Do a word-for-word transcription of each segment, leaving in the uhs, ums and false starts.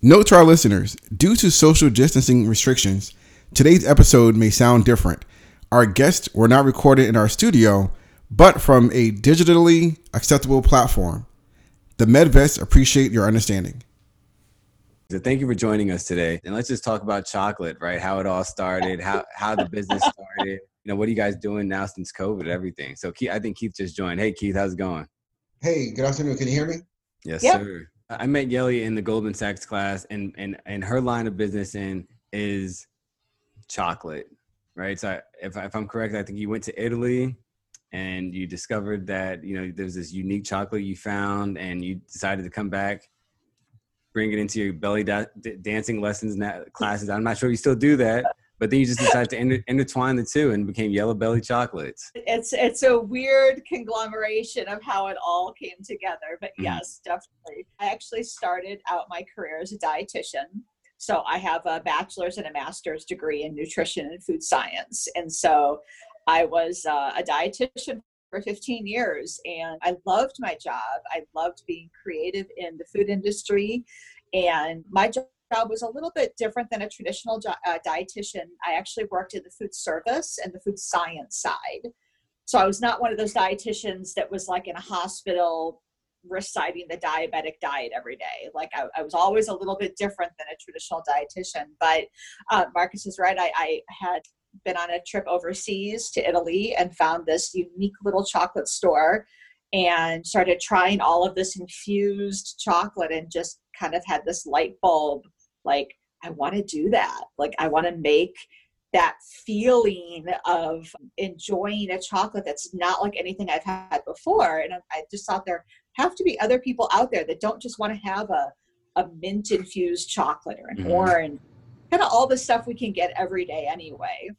Note to our listeners, due to social distancing restrictions, today's episode may sound different. Our guests were not recorded in our studio, but from a digitally accessible platform. The MedVets appreciate your understanding. Thank you for joining us today. And let's just talk about chocolate, right? How it all started, how how the business started. You know, what are you guys doing now since COVID, everything? So Keith, I think Keith just joined. Hey, Keith, how's it going? Hey, good afternoon. Can you hear me? Yes, yep. Sir. I met Yelly in the Goldman Sachs class, and and and her line of business in is chocolate, right? So I, if, I, if I'm correct, I think you went to Italy and you discovered that, you know, there's this unique chocolate you found, and you decided to come back, bring it into your belly da- dancing lessons na- classes. I'm not sure you still do that, but then you just decided to inter- intertwine the two and became Yelibelly Chocolates. It's it's a weird conglomeration of how it all came together, but yes, mm-hmm. definitely. I actually started out my career as a dietitian. So I have a bachelor's and a master's degree in nutrition and food science. And so I was uh, a dietitian for fifteen years, and I loved my job. I loved being creative in the food industry, and my job was a little bit different than a traditional uh, dietitian. I actually worked in the food service and the food science side. So I was not one of those dietitians that was like in a hospital reciting the diabetic diet every day. Like I, I was always a little bit different than a traditional dietitian, but uh, Marcus is right. I, I had been on a trip overseas to Italy and found this unique little chocolate store and started trying all of this infused chocolate and just kind of had this light bulb. Like, I want to do that. Like, I want to make that feeling of enjoying a chocolate that's not like anything I've had before. And I just thought there have to be other people out there that don't just want to have a, a mint infused chocolate or an mm-hmm. orange, kind of all the stuff we can get every day anyway.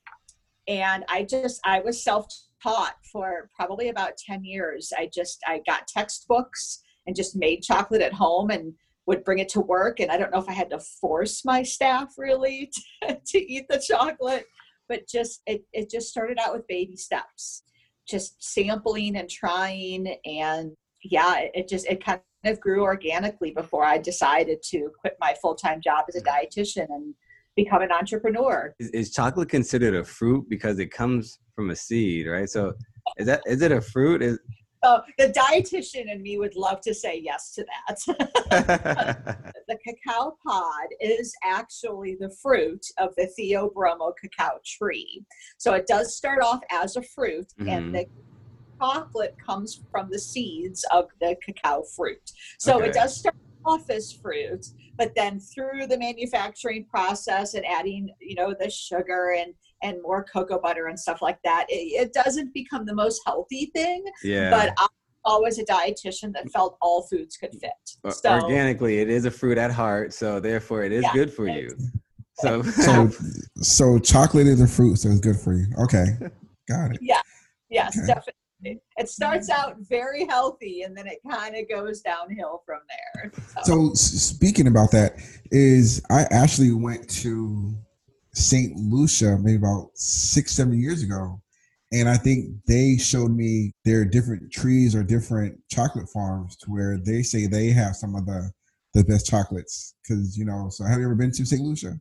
And I just, I was self-taught for probably about ten years. I just, I got textbooks and just made chocolate at home and would bring it to work. And I don't know if I had to force my staff really to, to eat the chocolate, but just, it, it just started out with baby steps, just sampling and trying. And yeah, it just, it kind of grew organically before I decided to quit my full-time job as a dietitian and become an entrepreneur. Is, is chocolate considered a fruit because it comes from a seed, right? So is that, is it a fruit? Is, Oh, the dietitian in me would love to say yes to that. The cacao pod is actually the fruit of the Theobroma cacao tree. So it does start off as a fruit, mm-hmm. and the chocolate comes from the seeds of the cacao fruit. So okay. It does start off as fruit, but then through the manufacturing process and adding, you know, the sugar and and more cocoa butter and stuff like that, it, it doesn't become the most healthy thing. Yeah. But I'm always a dietitian that felt all foods could fit. So organically, it is a fruit at heart, so therefore it is yeah, good for you. So. so so chocolate is a fruit, so it's good for you. Okay, got it. Yeah, yes, okay. Definitely. It starts out very healthy, and then it kind of goes downhill from there. So. so speaking about that is I actually went to Saint Lucia maybe about six, seven years ago. And I think they showed me their different trees or different chocolate farms to where they say they have some of the, the best chocolates. Because, you know, so have you ever been to Saint Lucia?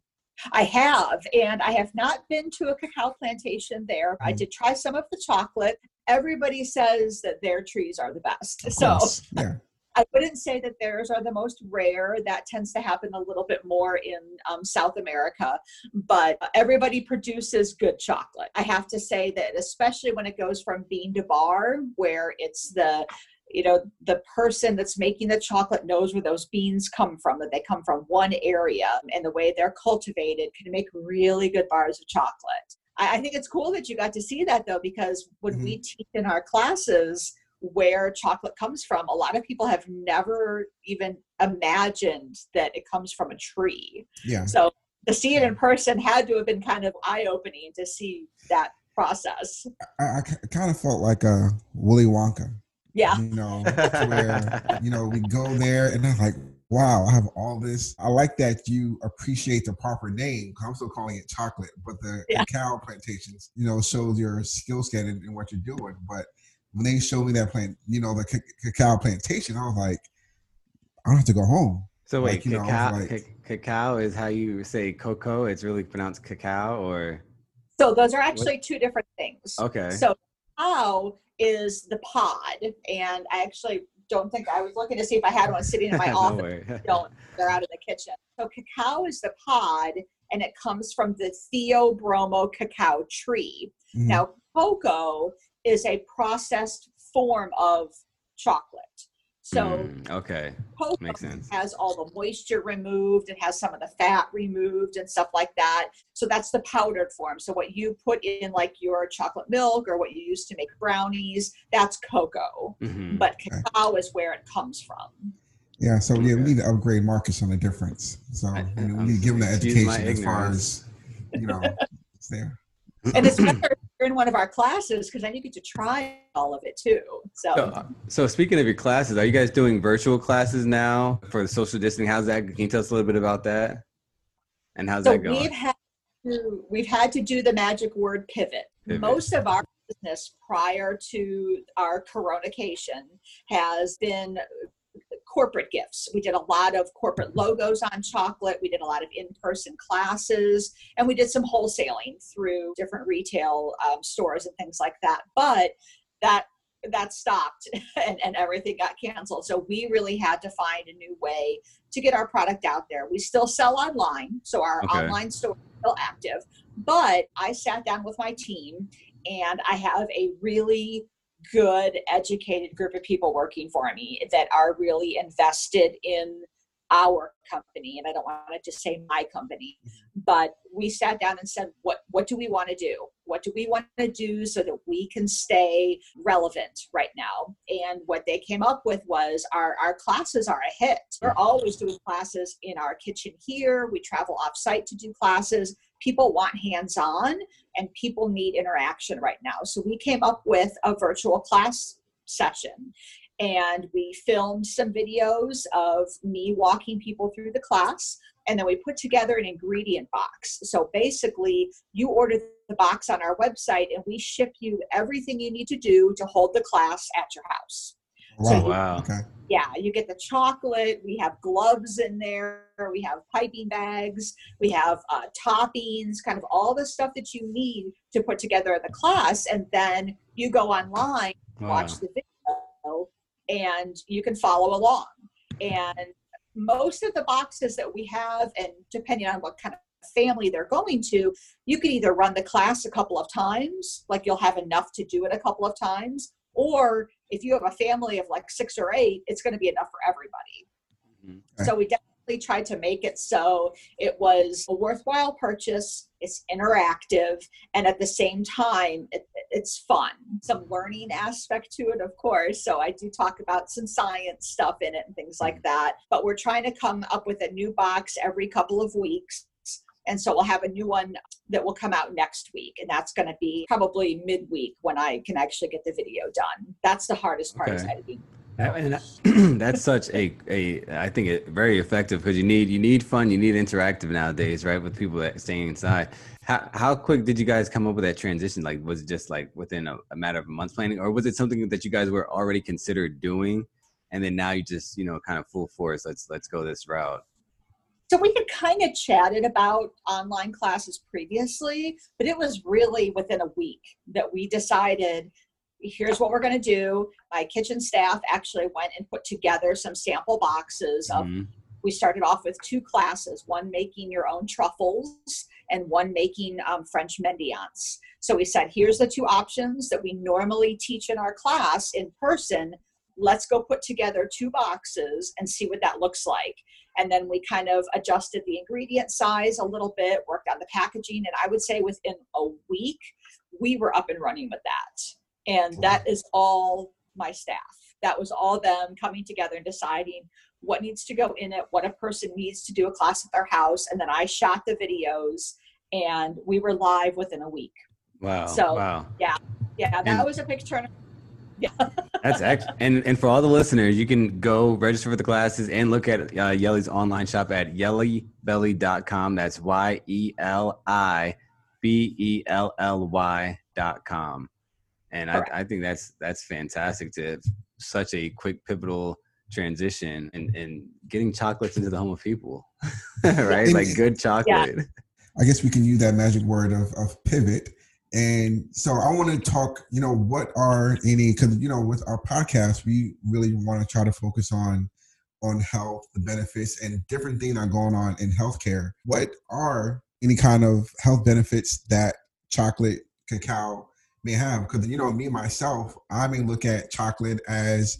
I have, and I have not been to a cacao plantation there. Mm-hmm. I did try some of the chocolate. Everybody says that their trees are the best. Of so yeah. I wouldn't say that theirs are the most rare. That tends to happen a little bit more in um, South America, but everybody produces good chocolate. I have to say that, especially when it goes from bean to bar, where it's the, you know, the person that's making the chocolate knows where those beans come from, that they come from one area, and the way they're cultivated can make really good bars of chocolate. I think it's cool that you got to see that, though, because when mm-hmm. we teach in our classes where chocolate comes from, a lot of people have never even imagined that it comes from a tree. Yeah. So to see it in person had to have been kind of eye-opening to see that process. I, I kind of felt like a Willy Wonka. Yeah. You know, where, you know, we go there and I'm like, wow, I have all this. I like that you appreciate the proper name. I'm still calling it chocolate, but the yeah. cacao plantations, you know, shows your skill set in, in what you're doing. But when they showed me that plant, you know, the c- cacao plantation, I was like, I don't have to go home. So wait, like, you cacao, know, like, ca- cacao is how you say cocoa. It's really pronounced cacao, or? So those are actually what? two different things. Okay. So cacao is the pod, and I actually don't think, I was looking to see if I had one sitting in my office. No don't, they're out of the kitchen. So cacao is the pod, and it comes from the Theobroma cacao tree. Mm. Now, cocoa is a processed form of chocolate. So mm, okay. cocoa makes sense. Has all the moisture removed. It has some of the fat removed and stuff like that. So that's the powdered form. So what you put in like your chocolate milk or what you use to make brownies, that's cocoa. Mm-hmm. But cacao okay. is where it comes from. Yeah, so okay. yeah, we need to upgrade Marcus on the difference. So I, you know, we need to give him the education as far as, you know, it's there. And it's better if you're in one of our classes, because then you get to try all of it too. So. so, so speaking of your classes, are you guys doing virtual classes now for the social distancing? How's that? Can you tell us a little bit about that? And how's so that going? We've had to, we've had to do the magic word pivot. pivot. Most of our business prior to our coronacation has been corporate gifts. We did a lot of corporate logos on chocolate. We did a lot of in-person classes, and we did some wholesaling through different retail um, stores and things like that. But that that stopped and, and everything got canceled. So we really had to find a new way to get our product out there. We still sell online, so our okay. online store is still active. But I sat down with my team, and I have a really good, educated group of people working for me that are really invested in our company. And I don't want to just say my company, but we sat down and said, what, what do we want to do? What do we want to do so that we can stay relevant right now? And what they came up with was our, our classes are a hit. We're always doing classes in our kitchen here. We travel offsite to do classes. People want hands-on, and people need interaction right now. So we came up with a virtual class session, and we filmed some videos of me walking people through the class, and then we put together an ingredient box. So basically, you order the box on our website, and we ship you everything you need to do to hold the class at your house. Wow. So you, wow. Okay. Yeah, you get the chocolate. We have gloves in there. We have piping bags. We have uh, toppings, kind of all the stuff that you need to put together the class. And then you go online, wow. watch the video, and you can follow along. And most of the boxes that we have, and depending on what kind of family they're going to, you can either run the class a couple of times, like you'll have enough to do it a couple of times, or if you have a family of like six or eight, it's going to be enough for everybody. Mm-hmm. So we definitely tried to make it so it was a worthwhile purchase, it's interactive, and at the same time, it, it's fun. Some learning aspect to it, of course. So I do talk about some science stuff in it and things like that. But we're trying to come up with a new box every couple of weeks. And so we'll have a new one that will come out next week. And that's going to be probably midweek when I can actually get the video done. That's the hardest part okay. is editing. That, and that, that's such a, a, I think it very effective, because you need, you need fun, you need interactive nowadays, right? With people that staying inside. How, how quick did you guys come up with that transition? Like, was it just like within a, a matter of a month planning, or was it something that you guys were already considered doing? And then now you just, you know, kind of full force, let's, let's go this route. So we had kind of chatted about online classes previously, but it was really within a week that we decided, here's what we're going to do. My kitchen staff actually went and put together some sample boxes. Of, mm-hmm. We started off with two classes, one making your own truffles and one making um, French mendiants. So we said, here's the two options that we normally teach in our class in person. Let's go put together two boxes and see what that looks like. And then we kind of adjusted the ingredient size a little bit, worked on the packaging. And I would say within a week, we were up and running with that. And that is all my staff. That was all them coming together and deciding what needs to go in it, what a person needs to do a class at their house. And then I shot the videos, and we were live within a week. Wow. So wow. yeah, yeah, that and- was a big turnaround. Yeah. That's excellent. And, and for all the listeners, you can go register for the classes and look at uh, Yelly's online shop at yelly belly dot com. That's Y E L I B E L L Y dot com. And I, I think that's that's fantastic to have such a quick pivotal transition and, and getting chocolates into the home of people, right? Like good chocolate. Yeah. I guess we can use that magic word of, of pivot. And so I want to talk, you know, what are any, because, you know, with our podcast, we really want to try to focus on on health, the benefits and different things that are going on in healthcare. What are any kind of health benefits that chocolate, cacao may have? Because, you know, me, myself, I may look at chocolate as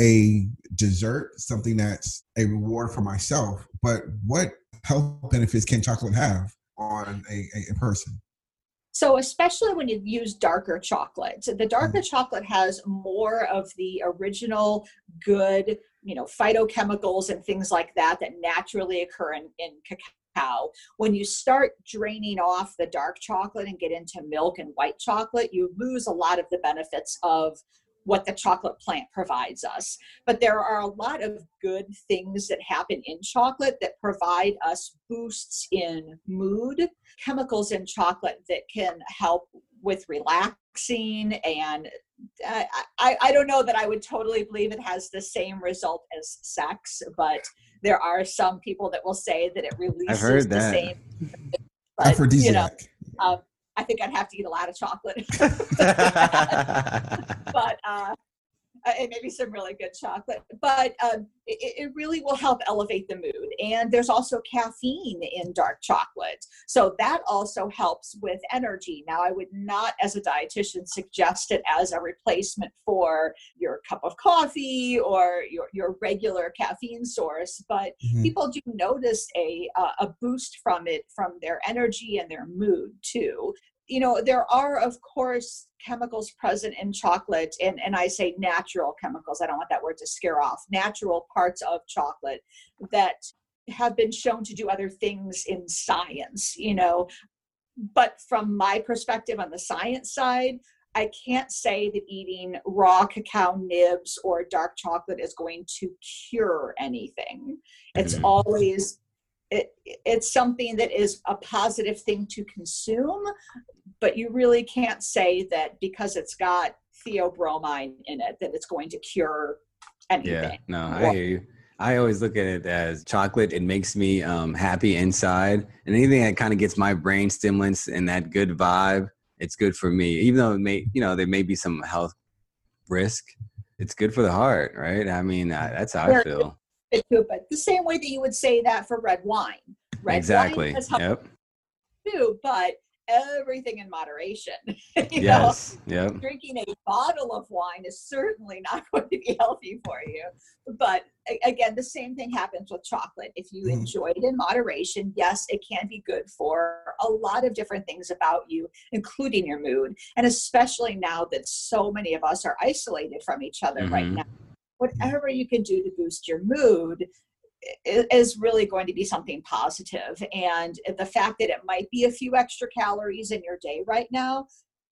a dessert, something that's a reward for myself. But what health benefits can chocolate have on a, a person? So especially when you use darker chocolate, the darker chocolate has more of the original good, you know, phytochemicals and things like that that naturally occur in, in cacao. When you start draining off the dark chocolate and get into milk and white chocolate, you lose a lot of the benefits of what the chocolate plant provides us. But there are a lot of good things that happen in chocolate that provide us boosts in mood, chemicals in chocolate that can help with relaxing. And I, I, I don't know that I would totally believe it has the same result as sex, but there are some people that will say that it releases I've heard the that. same. But, aphrodisiac. You know, um, I think I'd have to eat a lot of chocolate, but uh, and maybe some really good chocolate, but um, it, it really will help elevate the mood. And there's also caffeine in dark chocolate. So that also helps with energy. Now, I would not, as a dietitian, suggest it as a replacement for your cup of coffee or your, your regular caffeine source, but mm-hmm. people do notice a, uh, a boost from it, from their energy and their mood too. You know, there are, of course, chemicals present in chocolate, and, and I say natural chemicals. I don't want that word to scare off. Natural parts of chocolate that have been shown to do other things in science, you know. But from my perspective on the science side, I can't say that eating raw cacao nibs or dark chocolate is going to cure anything. It's mm-hmm. always... It, it's something that is a positive thing to consume, but you really can't say that because it's got theobromine in it, that it's going to cure anything. Yeah, no, I hear you. I always look at it as chocolate. It makes me um, happy inside, and anything that kind of gets my brain stimulants and that good vibe, it's good for me. Even though it may, you know, there may be some health risk, it's good for the heart, right? I mean, I, that's how I feel. It too, but the same way that you would say that for red wine, red exactly. wine yep. too, but everything in moderation. you yes. know? Yep. Drinking a bottle of wine is certainly not going to be healthy for you. But again, the same thing happens with chocolate. If you mm. enjoy it in moderation, yes, it can be good for a lot of different things about you, including your mood. And especially now that so many of us are isolated from each other mm-hmm. right now. Whatever you can do to boost your mood is really going to be something positive. And the fact that it might be a few extra calories in your day right now,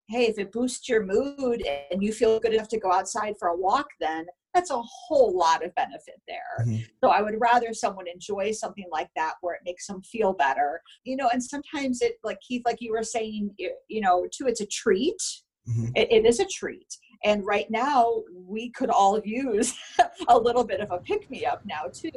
hey, if it boosts your mood and you feel good enough to go outside for a walk, then that's a whole lot of benefit there. Mm-hmm. So I would rather someone enjoy something like that where it makes them feel better. You know, and sometimes it, like Keith, like you were saying, you know, too, it's a treat. Mm-hmm. It, it is a treat. And right now, we could all use a little bit of a pick-me-up now, too.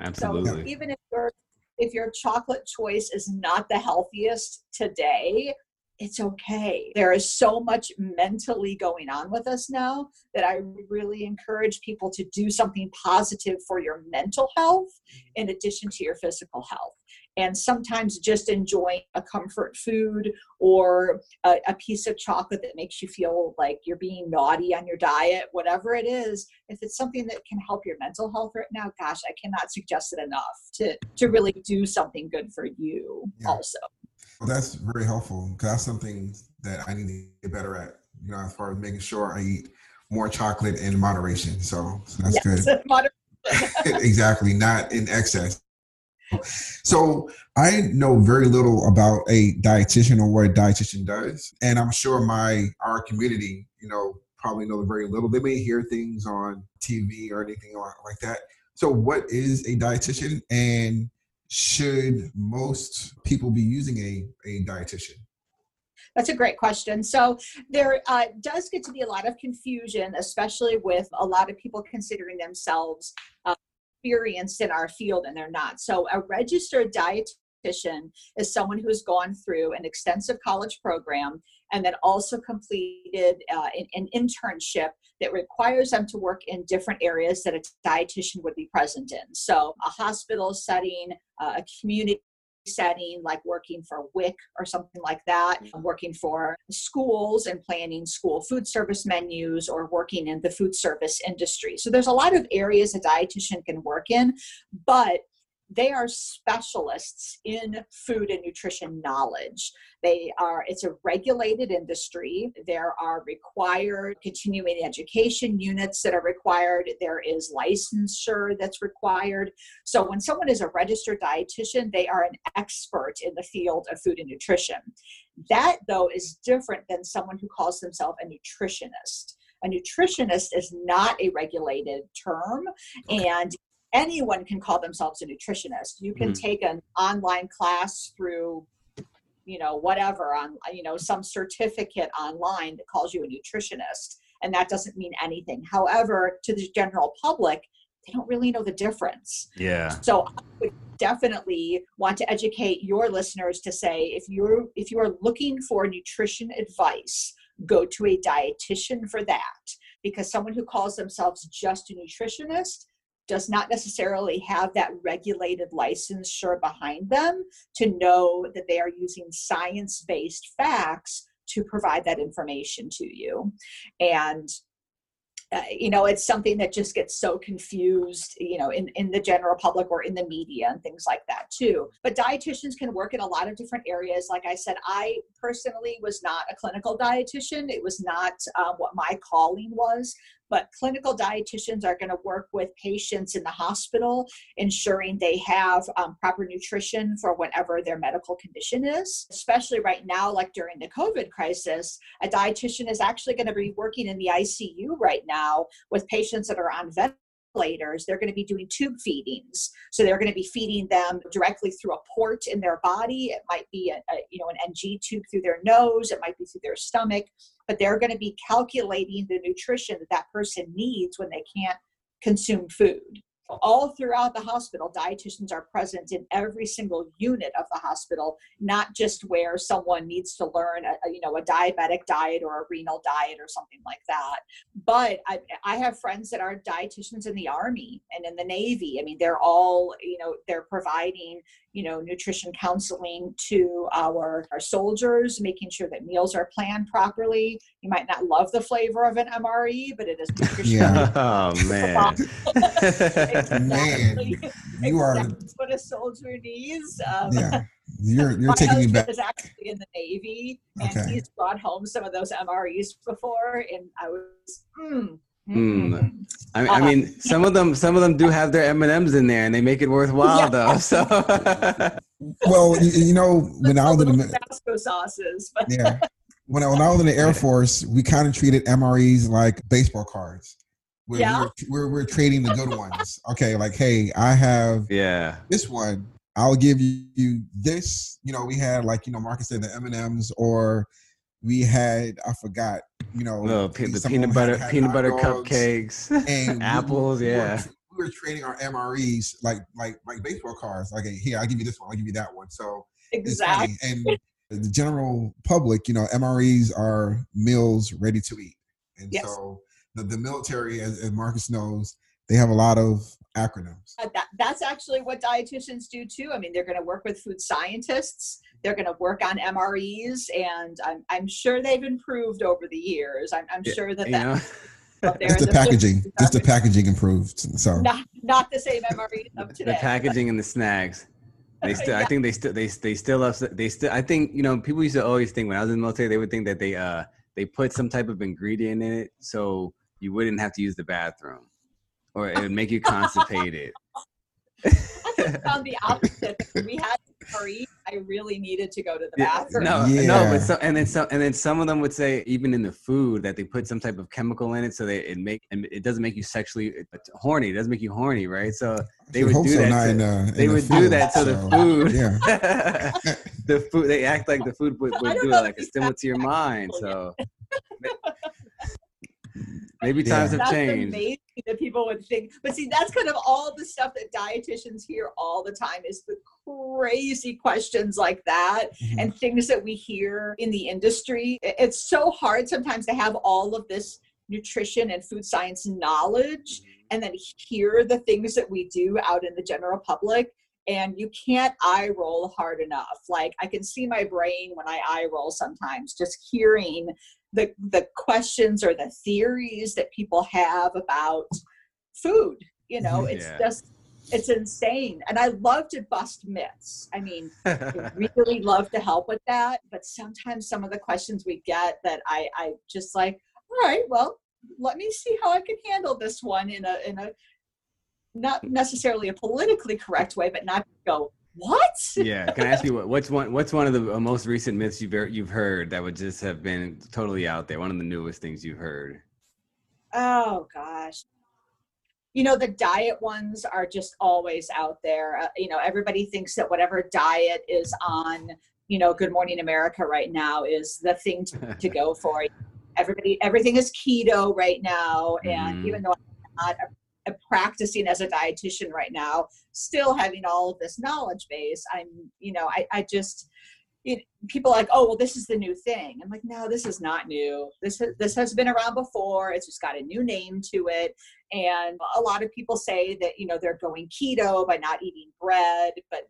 Absolutely. So even if, you're, if your chocolate choice is not the healthiest today, it's okay. There is so much mentally going on with us now that I really encourage people to do something positive for your mental health in addition to your physical health. And sometimes just enjoying a comfort food or a, a piece of chocolate that makes you feel like you're being naughty on your diet, whatever it is, if it's something that can help your mental health right now, gosh, I cannot suggest it enough to, to really do something good for you yeah. also. Well, that's very helpful because that's something that I need to get better at, you know, as far as making sure I eat more chocolate in moderation. So, so that's yes, good. Moderation. Exactly. Not in excess. So I know very little about a dietitian or what a dietitian does. And I'm sure my, our community, you know, probably know very little. They may hear things on T V or anything like that. So what is a dietitian and should most people be using a, a dietitian? That's a great question. So there uh, does get to be a lot of confusion, especially with a lot of people considering themselves uh, experienced in our field, and they're not. So a registered dietitian is someone who has gone through an extensive college program and then also completed uh, an, an internship that requires them to work in different areas that a dietitian would be present in. So a hospital setting, uh, a community setting, like working for W I C or something like that, working for schools and planning school food service menus, or working in the food service industry. So there's a lot of areas a dietitian can work in, but they are specialists in food and nutrition knowledge. They are, it's a regulated industry. There are required continuing education units that are required. There is licensure that's required. So when someone is a registered dietitian, they are an expert in the field of food and nutrition. That, though, is different than someone who calls themselves a nutritionist. A nutritionist is not a regulated term, and anyone can call themselves a nutritionist. You can mm. take an online class through, you know, whatever, on, you know, some certificate online that calls you a nutritionist, and that doesn't mean anything. However, to the general public, they don't really know the difference. Yeah. So I would definitely want to educate your listeners to say, if you're, if you are looking for nutrition advice, go to a dietitian for that, because someone who calls themselves just a nutritionist does not necessarily have that regulated licensure behind them to know that they are using science-based facts to provide that information to you. And, uh, you know, it's something that just gets so confused, you know, in, in the general public or in the media and things like that too. But dietitians can work in a lot of different areas. Like I said, I personally was not a clinical dietitian. It was not uh, what my calling was. But clinical dietitians are going to work with patients in the hospital, ensuring they have um, proper nutrition for whatever their medical condition is. Especially right now, like during the COVID crisis, a dietitian is actually going to be working in the I C U right now with patients that are on ventilators. They're going to be doing tube feedings. So they're going to be feeding them directly through a port in their body. It might be a, a, you know, an N G tube through their nose. It might be through their stomach. But they're going to be calculating the nutrition that that person needs when they can't consume food. All throughout the hospital, dietitians are present in every single unit of the hospital, not just where someone needs to learn, a, you know, a diabetic diet or a renal diet or something like that. But I, I have friends that are dietitians in the Army and in the Navy. I mean, they're all, you know, they're providing, you know, nutrition counseling to our, our soldiers, making sure that meals are planned properly. You might not love the flavor of an M R E, but it is nutrition. Yeah. Oh, man. Exactly. Man, you are exactly what a soldier needs. Um, yeah, you're you're taking me back. My husband is actually in the Navy, and okay. he's brought home some of those M R Es before, and I was. Mm, mm. Mm. I mean, uh, I mean, some of them, some of them do have their M and M's in there, and they make it worthwhile, yeah. though. So, well, you, you know, when I was in the Tabasco sauces, but yeah, when I, when I was in the Air Force, we kind of treated M R Es like baseball cards. We're, yeah. we're, we're, we're trading the good ones. Okay, like, hey, I have yeah. this one. I'll give you, you this. You know, we had, like, you know, Marcus said, the M and M's, or we had, I forgot, you know. No, pe- the peanut butter had, peanut had butter cupcakes, and apples, we, we yeah. Were, we were trading our M R Es like like like baseball cards. Like, hey, here, I'll give you this one, I'll give you that one. So exactly. And the general public, you know, M R Es are meals ready to eat. And yes. so The, the military, as, as Marcus knows, they have a lot of acronyms. Uh, that, that's actually what dietitians do too. I mean, they're going to work with food scientists. They're going to work on M R Es, and I'm, I'm sure they've improved over the years. I'm, I'm yeah, sure that that. It's the, the packaging. Just the packaging improved. So not, not the same M R Es of today. The packaging and the snacks. They still, yeah. I think they still, they they still have, they still. I think, you know, people used to always think when I was in the military, they would think that they uh they put some type of ingredient in it, so you wouldn't have to use the bathroom, or it would make you constipated. I just found the opposite. We had to hurry. I really needed to go to the bathroom. No, yeah. no, but so, and then some, and then some of them would say even in the food that they put some type of chemical in it, so they it make and it doesn't make you sexually horny. It doesn't make you horny, right? So they would do that. They would do that to the food. Yeah. the food, they act like the food would, would do it, like a stimulus to your mind. So maybe yeah. times have that's changed. Amazing that people would think, but see, that's kind of all the stuff that dietitians hear all the time, is the crazy questions like that, mm-hmm. and things that we hear in the industry. It's so hard sometimes to have all of this nutrition and food science knowledge and then hear the things that we do out in the general public. And you can't eye roll hard enough. Like, I can see my brain when I eye roll sometimes, just hearing the the questions or the theories that people have about food. You know, it's yeah. just, it's insane. And I love to bust myths. I mean, I really love to help with that. But sometimes some of the questions we get that I, I just like, all right, well, let me see how I can handle this one in a, in a, not necessarily a politically correct way, but not go, what? Yeah. Can I ask you what, what's one, what's one of the most recent myths you've you've heard that would just have been totally out there? One of the newest things you've heard? Oh gosh. You know, the diet ones are just always out there. Uh, you know, everybody thinks that whatever diet is on, you know, Good Morning America right now is the thing to, to go for. Everybody, everything is keto right now. And mm-hmm. even though I'm not a practicing as a dietitian right now, still having all of this knowledge base, I'm, you know, I, I just, it, people are like, oh, well, this is the new thing. I'm like, no, this is not new. This, this has been around before. It's just got a new name to it. And a lot of people say that, you know, they're going keto by not eating bread, but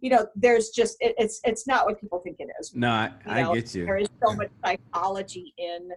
you know, there's just, it, it's, it's not what people think it is. No, I, you know, I get you. There is so much psychology in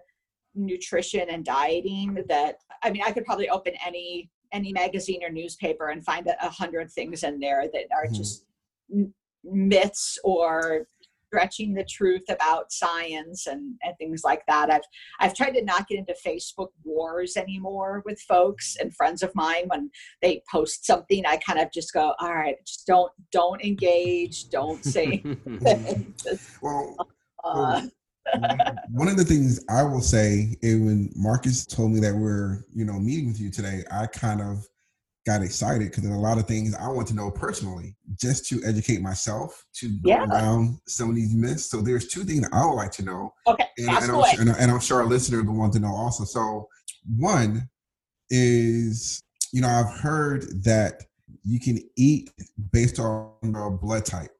nutrition and dieting that, I mean, I could probably open any any magazine or newspaper and find a hundred things in there that are mm-hmm. just n- myths or stretching the truth about science and, and things like that. I've I've tried to not get into Facebook wars anymore with folks and friends of mine. When they post something, I kind of just go, all right, just don't don't engage, don't say anything. Just, well, uh, well. One of the things I will say is, when Marcus told me that we're, you know, meeting with you today, I kind of got excited because there's a lot of things I want to know personally, just to educate myself, to go yeah. around some of these myths. So there's two things I would like to know. Okay. And, and, I'm, and, and I'm sure our listeners will want to know also. So one is, you know, I've heard that you can eat based on your blood type.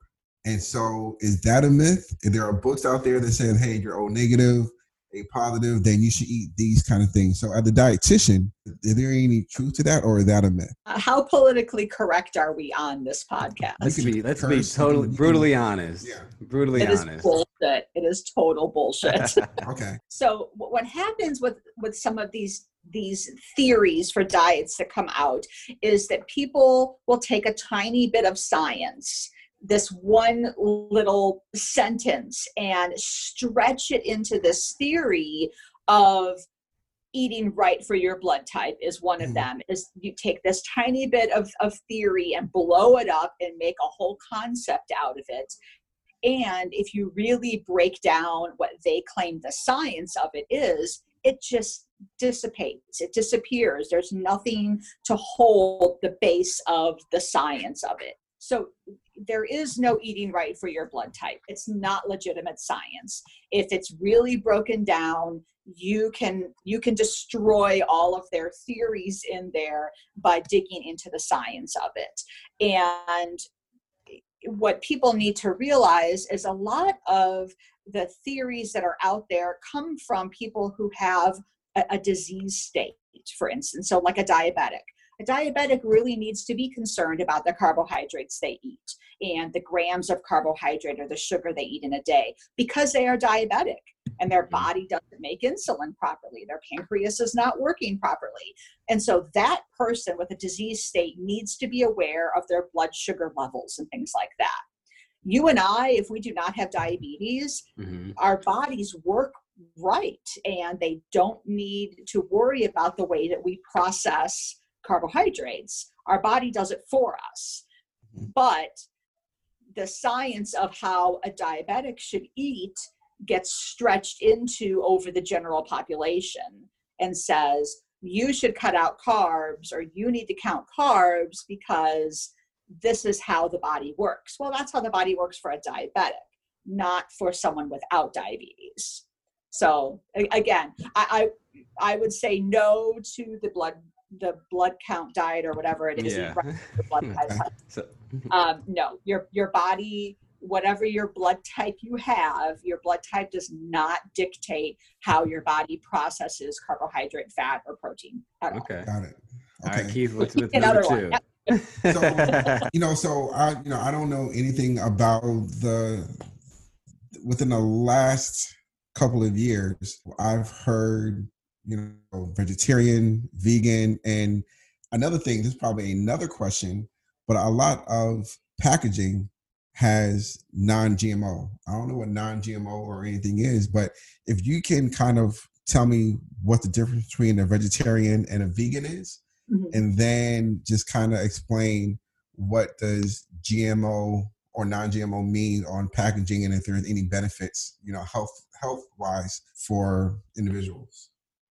And so is that a myth? And there are books out there that say, hey, you're O negative, A positive, then you should eat these kind of things. So as a dietitian, is there any truth to that, or is that a myth? Uh, how politically correct are we on this podcast? Let's be, let's be totally, brutally honest. Yeah. Brutally honest. It is bullshit. It is total bullshit. Okay. So what happens with, with some of these these theories for diets that come out is that people will take a tiny bit of science, this one little sentence, and stretch it into this theory of eating right for your blood type is one of them. Is you take this tiny bit of, of theory and blow it up and make a whole concept out of it. And if you really break down what they claim the science of it is, it just dissipates. It disappears. There's nothing to hold the base of the science of it. So there is no eating right for your blood type. It's not legitimate science. If it's really broken down, you can you can destroy all of their theories in there by digging into the science of it. And what people need to realize is a lot of the theories that are out there come from people who have a, a disease state, for instance. So like a diabetic. A diabetic really needs to be concerned about the carbohydrates they eat and the grams of carbohydrate or the sugar they eat in a day, because they are diabetic and their body doesn't make insulin properly. Their pancreas is not working properly. And so that person with a disease state needs to be aware of their blood sugar levels and things like that. You and I, if we do not have diabetes, mm-hmm. our bodies work right, and they don't need to worry about the way that we process carbohydrates. Our body does it for us. But the science of how a diabetic should eat gets stretched into over the general population and says, you should cut out carbs, or you need to count carbs because this is how the body works. Well, that's how the body works for a diabetic, not for someone without diabetes. So again, I I, I would say no to the blood the blood count diet or whatever it is. Yeah. The blood type. So. Um, no, your your body, whatever your blood type you have, your blood type does not dictate how your body processes carbohydrate, fat, or protein at all. Okay, got it. Okay. All right, Keith, what's with number two? So, you know, so I, you know, I don't know anything about the, within the last couple of years, I've heard, you know, vegetarian, vegan, and another thing, this is probably another question, but a lot of packaging has non G M O. I don't know what non G M O or anything is, but if you can kind of tell me what the difference between a vegetarian and a vegan is, mm-hmm. and then just kind of explain what does G M O or non G M O mean on packaging, and if there's any benefits, you know, health health wise for individuals.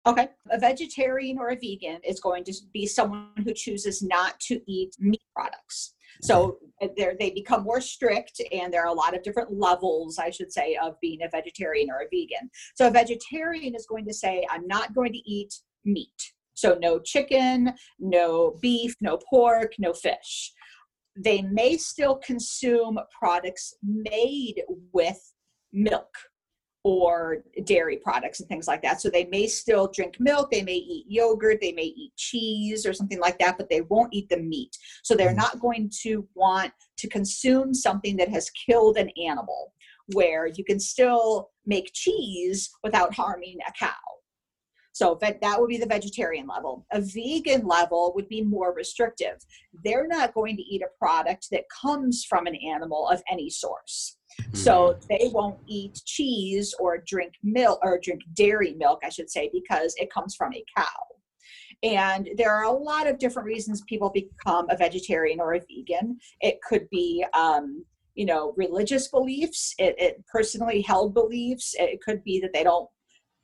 Okay. A vegetarian or a vegan is going to be someone who chooses not to eat meat products. So they become more strict, and there are a lot of different levels, I should say, of being a vegetarian or a vegan. So a vegetarian is going to say, I'm not going to eat meat. So no chicken, no beef, no pork, no fish. They may still consume products made with milk or dairy products and things like that. So they may still drink milk, they may eat yogurt, they may eat cheese or something like that, but they won't eat the meat. So they're not going to want to consume something that has killed an animal, where you can still make cheese without harming a cow. So that would be the vegetarian level. A vegan level would be more restrictive. They're not going to eat a product that comes from an animal of any source. Mm-hmm. So they won't eat cheese or drink milk or drink dairy milk, I should say, because it comes from a cow. And there are a lot of different reasons people become a vegetarian or a vegan. It could be, um, you know, religious beliefs, it, it personally held beliefs. It could be that they don't,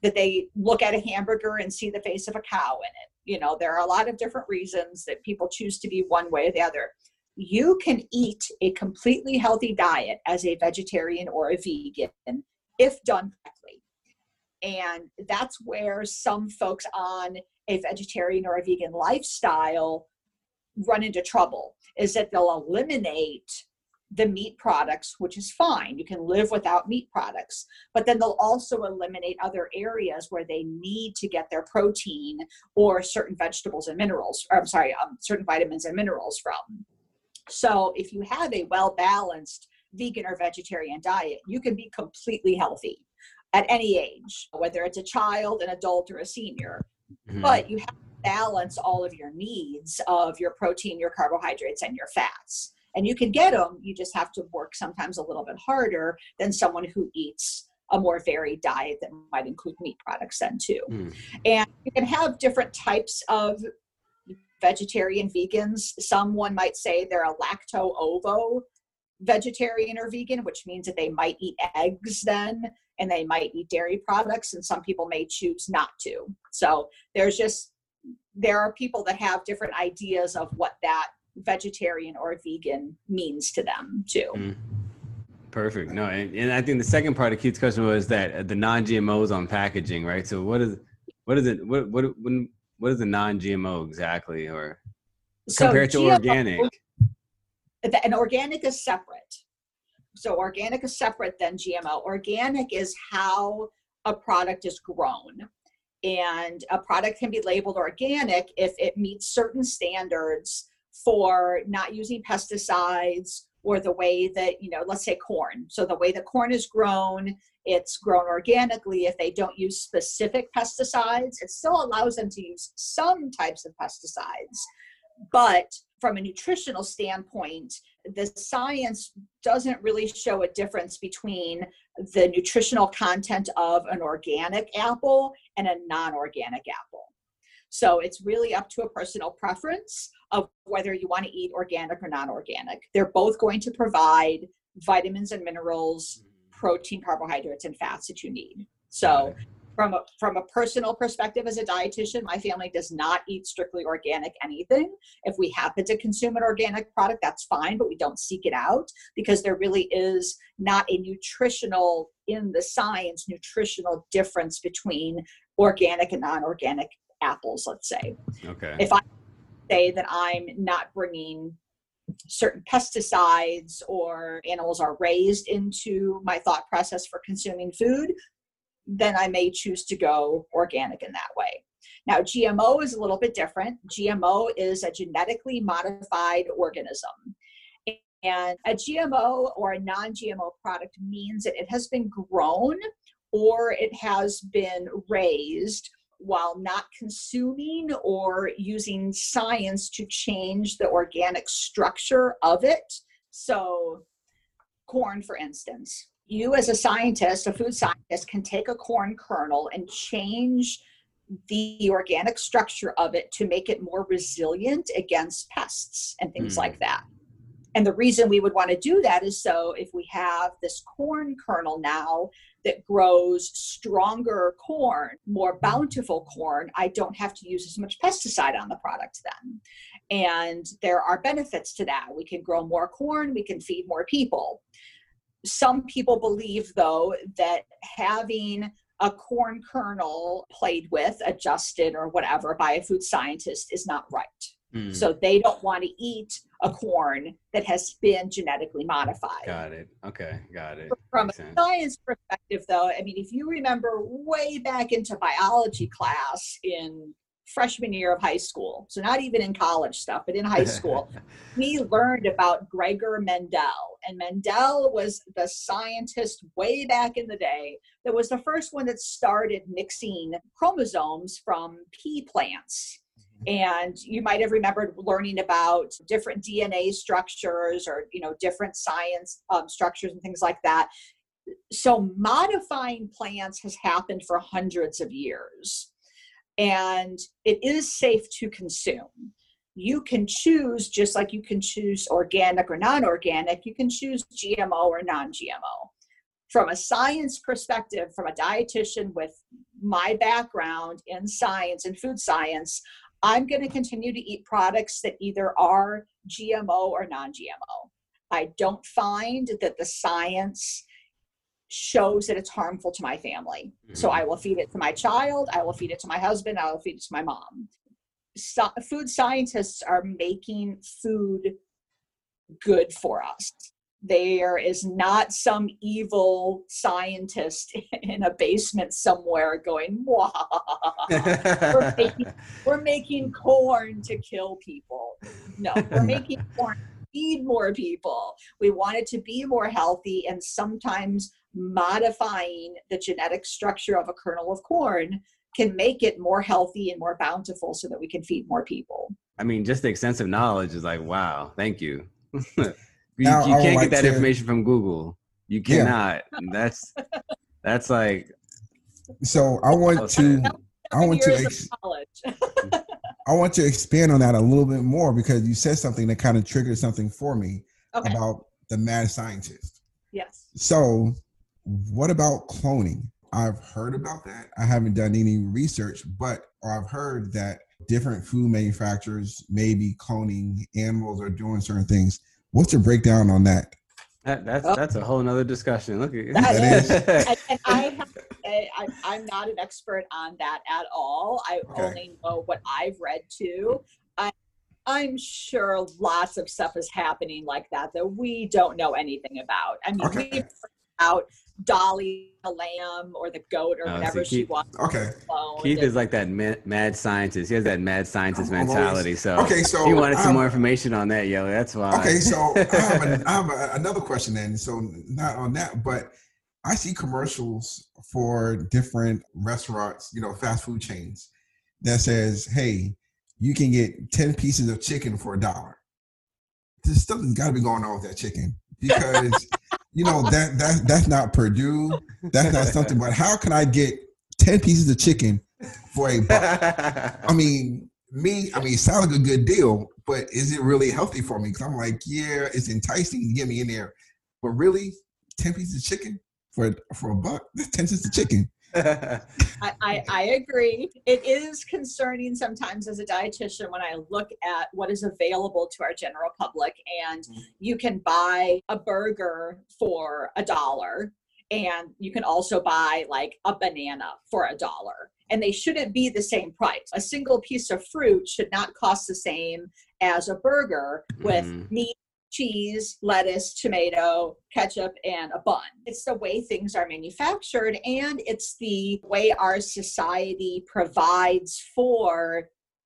that they look at a hamburger and see the face of a cow in it. You know, there are a lot of different reasons that people choose to be one way or the other. You can eat a completely healthy diet as a vegetarian or a vegan if done correctly. And that's where some folks on a vegetarian or a vegan lifestyle run into trouble, is that they'll eliminate the meat products, which is fine. You can live without meat products, but then they'll also eliminate other areas where they need to get their protein or certain vegetables and minerals, or I'm sorry, um, certain vitamins and minerals from. So if you have a well-balanced vegan or vegetarian diet, you can be completely healthy at any age, whether it's a child, an adult, or a senior, mm-hmm. but you have to balance all of your needs of your protein, your carbohydrates, and your fats. And you can get them, you just have to work sometimes a little bit harder than someone who eats a more varied diet that might include meat products then too. Mm. And you can have different types of vegetarian vegans. Someone might say they're a lacto-ovo vegetarian or vegan, which means that they might eat eggs then, and they might eat dairy products, and some people may choose not to. So there's just, there are people that have different ideas of what that vegetarian or vegan means to them too. Mm. Perfect. No, and, and I think the second part of Keith's question was that the non G M Os on packaging, right? So what is what is it? What what when, what is a non G M O exactly, or compared so to G M O, organic? And organic is separate. So organic is separate than G M O. Organic is how a product is grown. And a product can be labeled organic if it meets certain standards for not using pesticides, or the way that, you know, let's say corn. So the way the corn is grown, it's grown organically. If they don't use specific pesticides, it still allows them to use some types of pesticides. But from a nutritional standpoint, the science doesn't really show a difference between the nutritional content of an organic apple and a non-organic apple. So it's really up to a personal preference of whether you want to eat organic or non-organic. They're both going to provide vitamins and minerals, protein, carbohydrates, and fats that you need. So from a, from a personal perspective as a dietitian, my family does not eat strictly organic anything. If we happen to consume an organic product, that's fine, but we don't seek it out because there really is not a nutritional, in the science, nutritional difference between organic and non-organic apples, let's say. Okay. If I say that I'm not bringing certain pesticides or animals are raised into my thought process for consuming food, then I may choose to go organic in that way. Now, G M O is a little bit different. G M O is a genetically modified organism. And a G M O or a non-G M O product means that it has been grown or it has been raised while not consuming or using science to change the organic structure of it. So corn, for instance, you as a scientist, a food scientist, can take a corn kernel and change the organic structure of it to make it more resilient against pests and things mm. like that. And the reason we would want to do that is so if we have this corn kernel now that grows stronger corn, more bountiful corn, I don't have to use as much pesticide on the product then. And there are benefits to that. We can grow more corn, we can feed more people. Some people believe, though, that having a corn kernel played with, adjusted, or whatever by a food scientist is not right. Mm. So they don't want to eat a corn that has been genetically modified. Got it. Okay. Got it. From Makes a sense. Science perspective, though, I mean, if you remember way back into biology class in freshman year of high school, so not even in college stuff, but in high school, we learned about Gregor Mendel. And Mendel was the scientist way back in the day that was the first one that started mixing chromosomes from pea plants. And you might have remembered learning about different D N A structures or, you know, different science um, structures and things like that. So modifying plants has happened for hundreds of years, and it is safe to consume. You can choose, just like you can choose organic or non-organic, you can choose G M O or non-G M O. From a science perspective, from a dietitian with my background in science and food science, I'm going to continue to eat products that either are G M O or non-G M O. I don't find that the science shows that it's harmful to my family. Mm-hmm. So I will feed it to my child, I will feed it to my husband, I will feed it to my mom. So food scientists are making food good for us. There is not some evil scientist in a basement somewhere going, we're, making, we're making corn to kill people. No, we're making corn to feed more people. We want it to be more healthy, and sometimes modifying the genetic structure of a kernel of corn can make it more healthy and more bountiful so that we can feed more people. I mean, just the extensive knowledge is like, wow, thank you. You, you can't like get that to, information from Google. You cannot. Yeah. That's that's like. So I want to. I want to. Ex- I want to expand on that a little bit more, because you said something that kind of triggered something for me okay. about the mad scientist. Yes. So, what about cloning? I've heard about that. I haven't done any research, but I've heard that different food manufacturers may be cloning animals or doing certain things. What's your breakdown on that? that that's oh. that's a whole nother discussion. Look at that. That is. and, and I have to say, I, I'm not an expert on that at all. I okay. only know what I've read too. I, I'm sure lots of stuff is happening like that that we don't know anything about. I mean, okay. we've heard about Dolly, the lamb, or the goat, or oh, whatever see, Keith, she wants. Okay. Keith is like that mad, mad scientist. He has that mad scientist I'm mentality. Always, so, okay, so he wanted some I'm, more information on that, yo. That's why. Okay, so I have, an, I have a, another question then. So not on that, but I see commercials for different restaurants, you know, fast food chains that says, hey, you can get ten pieces of chicken for a dollar. There's something's got to be going on with that chicken, because you know, that, that that's not Purdue. That's not something, but how can I get ten pieces of chicken for a buck? I mean, me, I mean, sounds like a good deal, but is it really healthy for me? Because I'm like, yeah, it's enticing to get me in there. But really, ten pieces of chicken for, for a buck? That's ten cents of chicken. I, I, I agree. It is concerning sometimes as a dietitian when I look at what is available to our general public, and mm-hmm. you can buy a burger for a dollar, and you can also buy like a banana for a dollar, and they shouldn't be the same price. A single piece of fruit should not cost the same as a burger with mm-hmm. meat, cheese, lettuce, tomato, ketchup, and a bun. It's the way things are manufactured, and it's the way our society provides for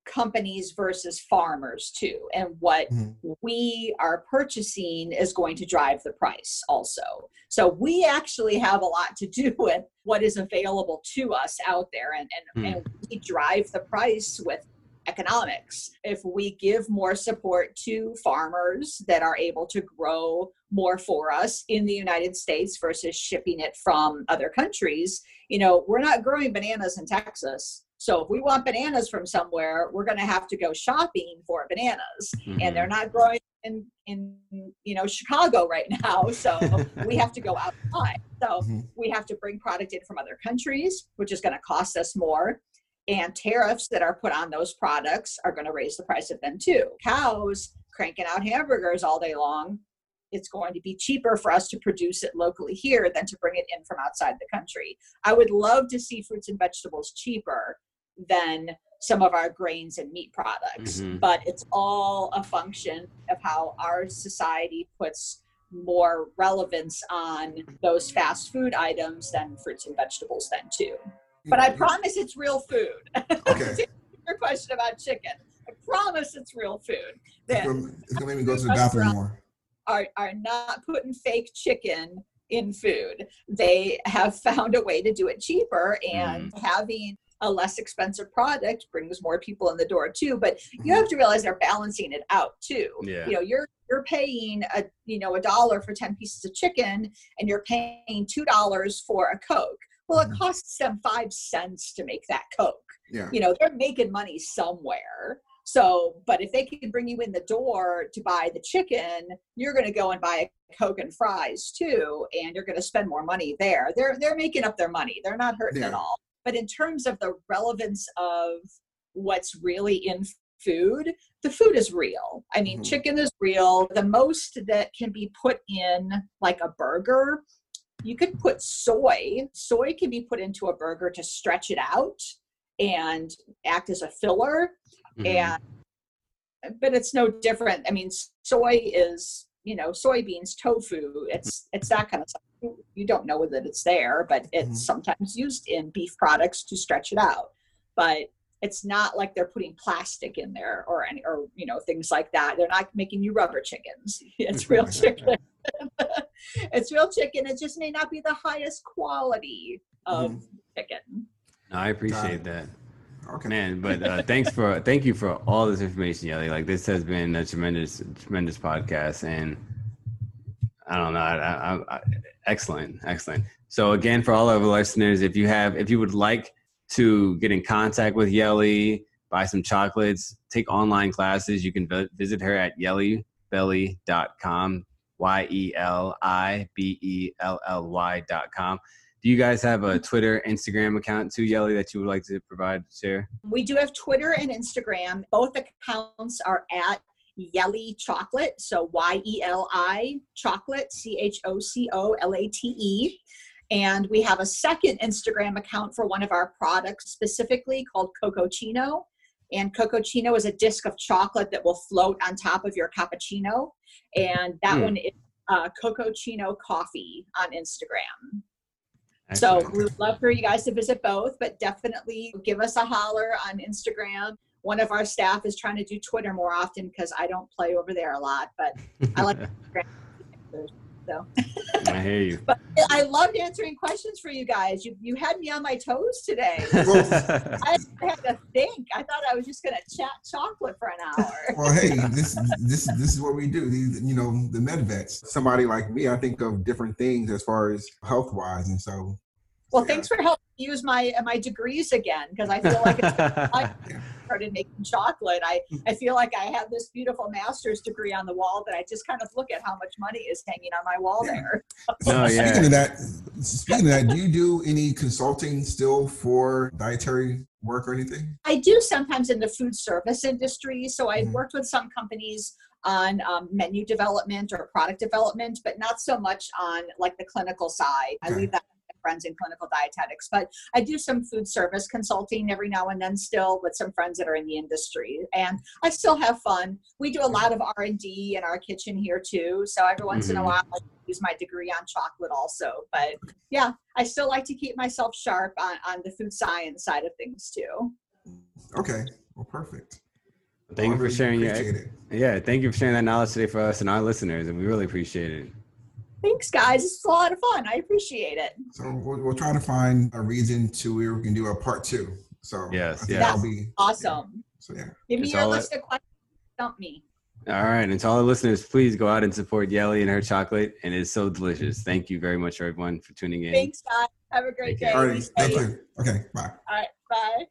companies versus farmers too. And what mm-hmm. we are purchasing is going to drive the price also. So we actually have a lot to do with what is available to us out there, and, and, mm-hmm. and we drive the price with economics. If we give more support to farmers that are able to grow more for us in the United States versus shipping it from other countries, you know, we're not growing bananas in Texas. So if we want bananas from somewhere, we're going to have to go shopping for bananas, mm-hmm. and they're not growing in, in, you know, Chicago right now. So we have to go outside. So mm-hmm. we have to bring product in from other countries, which is going to cost us more. And tariffs that are put on those products are going to raise the price of them too. Cows cranking out hamburgers all day long, it's going to be cheaper for us to produce it locally here than to bring it in from outside the country. I would love to see fruits and vegetables cheaper than some of our grains and meat products, mm-hmm. but it's all a function of how our society puts more relevance on those fast food items than fruits and vegetables then too. But I promise it's real food. Okay. Your question about chicken. I promise it's real food. Then it's gonna make me go to the bathroom more. Are are not putting fake chicken in food. They have found a way to do it cheaper, and mm. having a less expensive product brings more people in the door too. But you have to realize they're balancing it out too. Yeah. You know, you're you're paying a you know a dollar for ten pieces of chicken, and you're paying two dollars for a Coke. Well, it costs them five cents to make that Coke. Yeah. You know, they're making money somewhere. So, but if they can bring you in the door to buy the chicken, you're going to go and buy a Coke and fries too, and you're going to spend more money there. They're they're making up their money. They're not hurting yeah. at all. But in terms of the relevance of what's really in food, the food is real. I mean, mm-hmm. chicken is real. The most that can be put in like a burger, you could put soy. Soy can be put into a burger to stretch it out and act as a filler. Mm-hmm. And but it's no different. I mean, soy is, you know, soybeans, tofu. It's it's that kind of stuff. You don't know that it's there, but it's mm-hmm. sometimes used in beef products to stretch it out. But it's not like they're putting plastic in there or any or you know things like that. They're not making you rubber chickens. It's real chicken. It's real chicken. It just may not be the highest quality of mm-hmm. chicken. I appreciate uh, that. Okay, man. But uh, thanks for thank you for all this information, Yelly. Like, this has been a tremendous, tremendous podcast, and I don't know. I, I, I, excellent, excellent. So again, for all of our listeners, if you have, if you would like to get in contact with Yelly, buy some chocolates, take online classes, you can v- visit her at yelly belly dot com. Y E L I B E L L Y dot com. Do you guys have a Twitter, Instagram account too, Yelly, that you would like to provide, share? We do have Twitter and Instagram. Both accounts are at Yelly Chocolate. So Y E L I Chocolate, C H O C O L A T E. And we have a second Instagram account for one of our products specifically called Cocochino. And Cocochino is a disc of chocolate that will float on top of your cappuccino. And that mm. one is uh, Cocochino Coffee on Instagram. Excellent. So we'd love for you guys to visit both, but definitely give us a holler on Instagram. One of our staff is trying to do Twitter more often because I don't play over there a lot, but I like Instagram. So. I hear you. But I loved answering questions for you guys. You you had me on my toes today. Well, I had to think. I thought I was just going to chat chocolate for an hour. Well, hey, this this this is what we do. These, you know, the MedVets. Somebody like me, I think of different things as far as health wise, and so. Well, yeah. Thanks for helping me use my my degrees again, because I feel like it's. Started making chocolate. I, I feel like I have this beautiful master's degree on the wall, that I just kind of look at how much money is hanging on my wall yeah. there. So, oh, yeah. Speaking of that, Speaking of that, do you do any consulting still for dietary work or anything? I do sometimes in the food service industry. So I've mm-hmm. worked with some companies on um, menu development or product development, but not so much on like the clinical side. Okay. I leave that to friends in clinical dietetics, but I do some food service consulting every now and then still with some friends that are in the industry, and I still have fun. We do a lot of R and D in our kitchen here too. So every once mm-hmm. in a while, I use my degree on chocolate also, but yeah, I still like to keep myself sharp on, on the food science side of things too. Okay. Well, perfect. Thank well, you for really sharing your it. Yeah, thank you for sharing that knowledge today for us and our listeners, and we really appreciate it. Thanks, guys. It's a lot of fun. I appreciate it. So we'll, we'll try to find a reason to where we can do a part two. So yes, yeah, that'll be awesome. Yeah. So yeah, give me it's your list it. of questions. Dump me. All right, and to all the listeners, please go out and support Yelly and her chocolate, and it's so delicious. Thank you very much, everyone, for tuning in. Thanks, guys. Have a great Take day. All right, thank you. Okay, bye. All right, bye.